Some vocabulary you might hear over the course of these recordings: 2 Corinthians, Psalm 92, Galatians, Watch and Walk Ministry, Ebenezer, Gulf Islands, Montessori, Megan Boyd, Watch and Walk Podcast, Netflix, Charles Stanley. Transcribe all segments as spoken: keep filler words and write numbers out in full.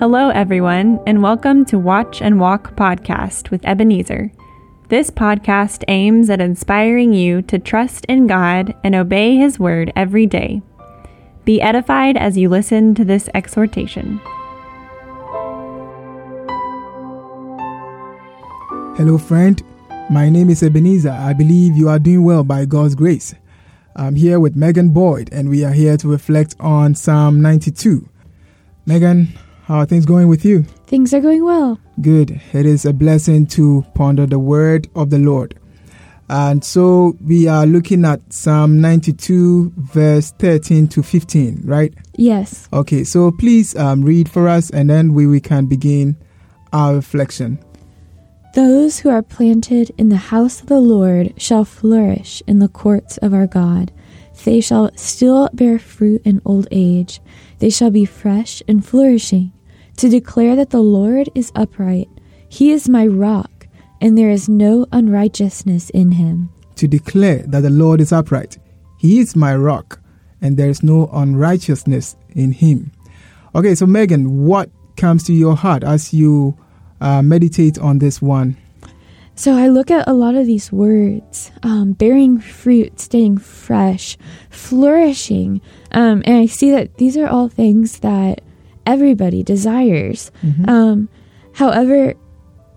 Hello, everyone, and welcome to Watch and Walk Podcast with Ebenezer. This podcast aims at inspiring you to trust in God and obey His Word every day. Be edified as you listen to this exhortation. Hello, friend. My name is Ebenezer. I believe you are doing well by God's grace. I'm here with Megan Boyd, and we are here to reflect on Psalm ninety-two. Megan, how are things going with you? Things are going well. Good. It is a blessing to ponder the word of the Lord. And so we are looking at Psalm ninety-two, verse thirteen to fifteen, right? Yes. Okay, so please um, read for us, and then we, we can begin our reflection. Those who are planted in the house of the Lord shall flourish in the courts of our God. They shall still bear fruit in old age. They shall be fresh and flourishing, to declare that the Lord is upright. He is my rock, and there is no unrighteousness in him. To declare that the Lord is upright. He is my rock, and there is no unrighteousness in him. Okay, so Megan, what comes to your heart as you uh, meditate on this one? So I look at a lot of these words, um, bearing fruit, staying fresh, flourishing, um, and I see that these are all things that everybody desires. Mm-hmm. Um, however,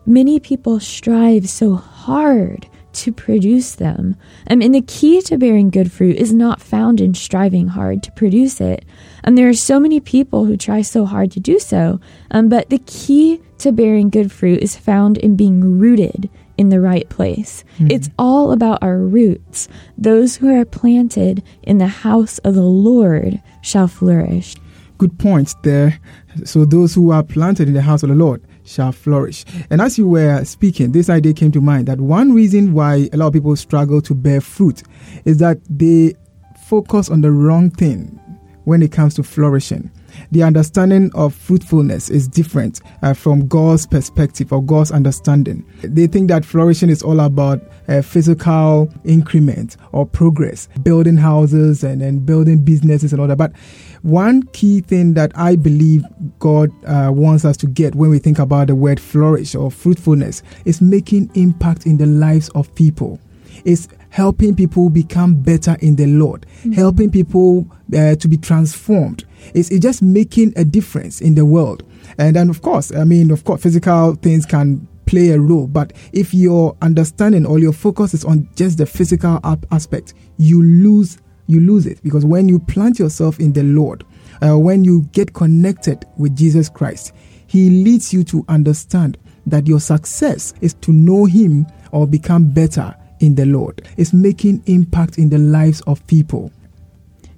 many people strive so hard to produce them. Um, and the key to bearing good fruit is not found in striving hard to produce it. And there are so many people who try so hard to do so. Um, but the key to bearing good fruit is found in being rooted in the right place. Mm-hmm. It's all about our roots. Those who are planted in the house of the Lord shall flourish. Good points there. So those who are planted in the house of the Lord shall flourish. And as you were speaking, this idea came to mind that one reason why a lot of people struggle to bear fruit is that they focus on the wrong thing when it comes to flourishing. The understanding of fruitfulness is different uh, from God's perspective or God's understanding. They think that flourishing is all about uh, physical increment or progress, building houses and then building businesses and all that. But one key thing that I believe God uh, wants us to get when we think about the word flourish or fruitfulness is making impact in the lives of people. It's helping people become better in the Lord, mm-hmm. helping people uh, to be transformed. It's, it's just making a difference in the world. And then, of course, I mean, of course, physical things can play a role. But if your understanding or your focus is on just the physical aspect, you lose you lose it. Because when you plant yourself in the Lord, uh, when you get connected with Jesus Christ, he leads you to understand that your success is to know him or become better in the Lord. It's making impact in the lives of people.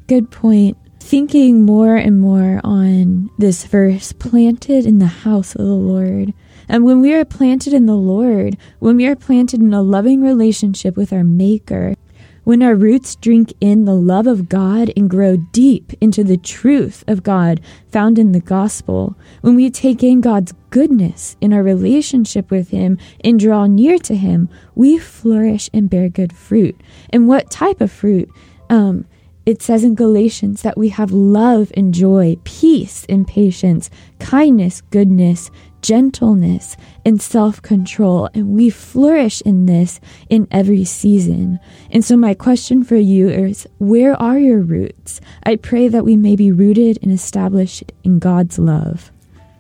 Good point. Thinking more and more on this verse, planted in the house of the Lord. And when we are planted in the Lord, when we are planted in a loving relationship with our Maker, when our roots drink in the love of God and grow deep into the truth of God found in the gospel, when we take in God's goodness in our relationship with him and draw near to him, we flourish and bear good fruit. And what type of fruit? Um, It says in Galatians that we have love and joy, peace and patience, kindness, goodness, gentleness, and self-control. And we flourish in this in every season. And so my question for you is, where are your roots? I pray that we may be rooted and established in God's love.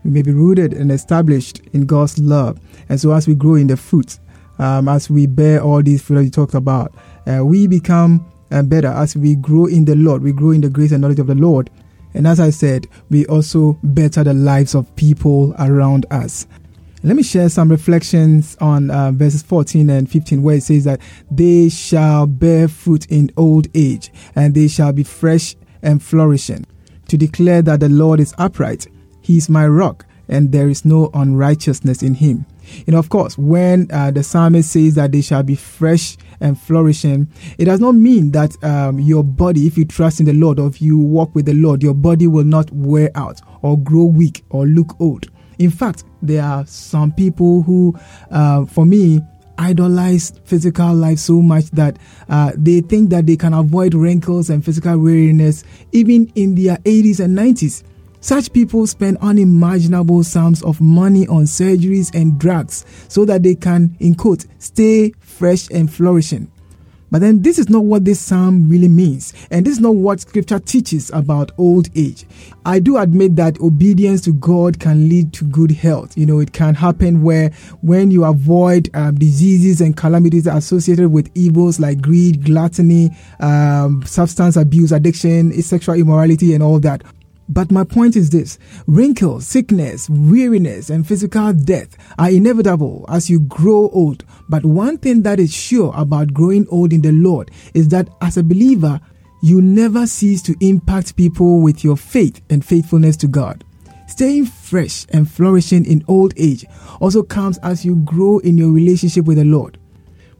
We may be rooted and established in God's love. And so as we grow in the fruit, um, as we bear all these fruit that you talked about, uh, we become and better as we grow in the Lord. We grow in the grace and knowledge of the Lord. And as I said, we also better the lives of people around us. Let me share some reflections on uh, verses fourteen and fifteen, where it says that they shall bear fruit in old age, and they shall be fresh and flourishing, to declare that the Lord is upright. He is my rock, and there is no unrighteousness in him. You know, of course, when uh, the psalmist says that they shall be fresh and flourishing, it does not mean that um, your body, if you trust in the Lord or if you walk with the Lord, your body will not wear out or grow weak or look old. In fact, there are some people who, uh, for me, idolize physical life so much that uh, they think that they can avoid wrinkles and physical weariness even in their eighties and nineties. Such people spend unimaginable sums of money on surgeries and drugs so that they can, in quote, stay fresh and flourishing. But then this is not what this psalm really means, and this is not what scripture teaches about old age. I do admit that obedience to God can lead to good health. You know, it can happen where when you avoid um, diseases and calamities associated with evils like greed, gluttony, um, substance abuse, addiction, sexual immorality, and all that. But my point is this: wrinkles, sickness, weariness, and physical death are inevitable as you grow old. But one thing that is sure about growing old in the Lord is that as a believer, you never cease to impact people with your faith and faithfulness to God. Staying fresh and flourishing in old age also comes as you grow in your relationship with the Lord.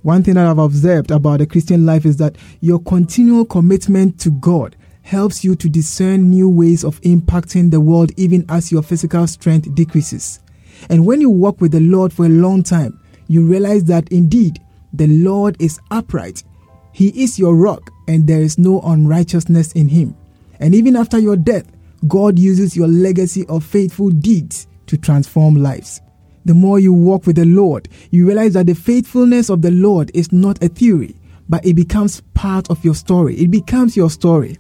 One thing that I've observed about the Christian life is that your continual commitment to God helps you to discern new ways of impacting the world even as your physical strength decreases. And when you walk with the Lord for a long time, you realize that indeed, the Lord is upright. He is your rock, and there is no unrighteousness in him. And even after your death, God uses your legacy of faithful deeds to transform lives. The more you walk with the Lord, you realize that the faithfulness of the Lord is not a theory, but it becomes part of your story. It becomes your story.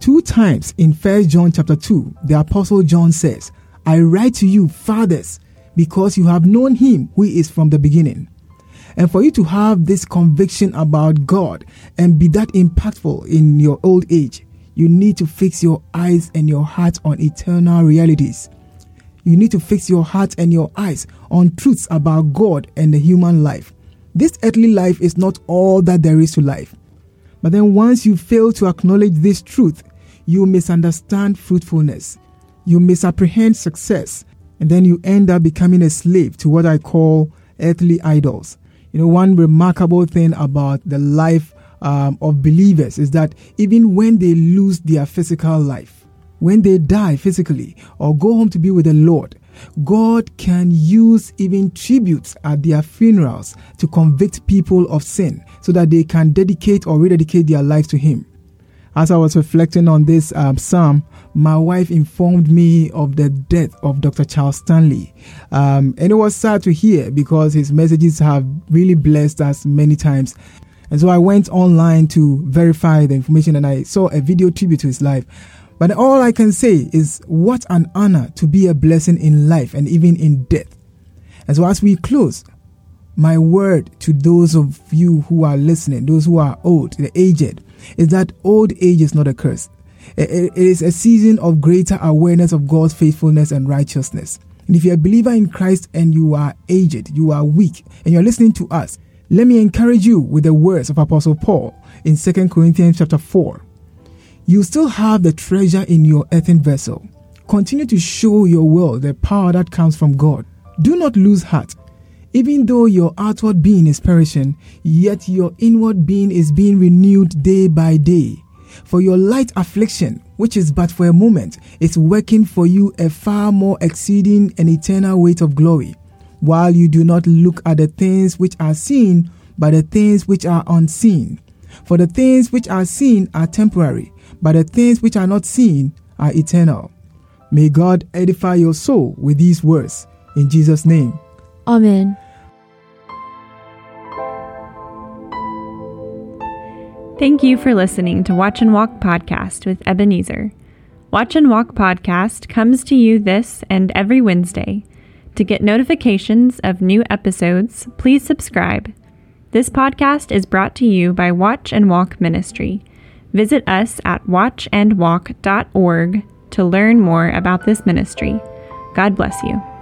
Two times in First John chapter two, the Apostle John says, "I write to you, fathers, because you have known him who is from the beginning." And for you to have this conviction about God and be that impactful in your old age, you need to fix your eyes and your heart on eternal realities. You need to fix your heart and your eyes on truths about God and the human life. This earthly life is not all that there is to life. But then once you fail to acknowledge this truth, you misunderstand fruitfulness, you misapprehend success, and then you end up becoming a slave to what I call earthly idols. You know, one remarkable thing about the life um, of believers is that even when they lose their physical life, when they die physically or go home to be with the Lord, God can use even tributes at their funerals to convict people of sin so that they can dedicate or rededicate their lives to him. As I was reflecting on this um, psalm, my wife informed me of the death of Doctor Charles Stanley. Um, and it was sad to hear because his messages have really blessed us many times. And so I went online to verify the information and I saw a video tribute to his life. But all I can say is what an honor to be a blessing in life and even in death. And so as we close, my word to those of you who are listening, those who are old, the aged, is that old age is not a curse. It is a season of greater awareness of God's faithfulness and righteousness. And if you're a believer in Christ and you are aged, you are weak, and you're listening to us, let me encourage you with the words of Apostle Paul in Second Corinthians chapter four. You still have the treasure in your earthen vessel. Continue to show your world the power that comes from God. Do not lose heart. Even though your outward being is perishing, yet your inward being is being renewed day by day. For your light affliction, which is but for a moment, is working for you a far more exceeding and eternal weight of glory. While you do not look at the things which are seen, but the things which are unseen. For the things which are seen are temporary, but the things which are not seen are eternal. May God edify your soul with these words. In Jesus' name. Amen. Thank you for listening to Watch and Walk Podcast with Ebenezer. Watch and Walk Podcast comes to you this and every Wednesday. To get notifications of new episodes, please subscribe. This podcast is brought to you by Watch and Walk Ministry. Visit us at watch and walk dot org to learn more about this ministry. God bless you.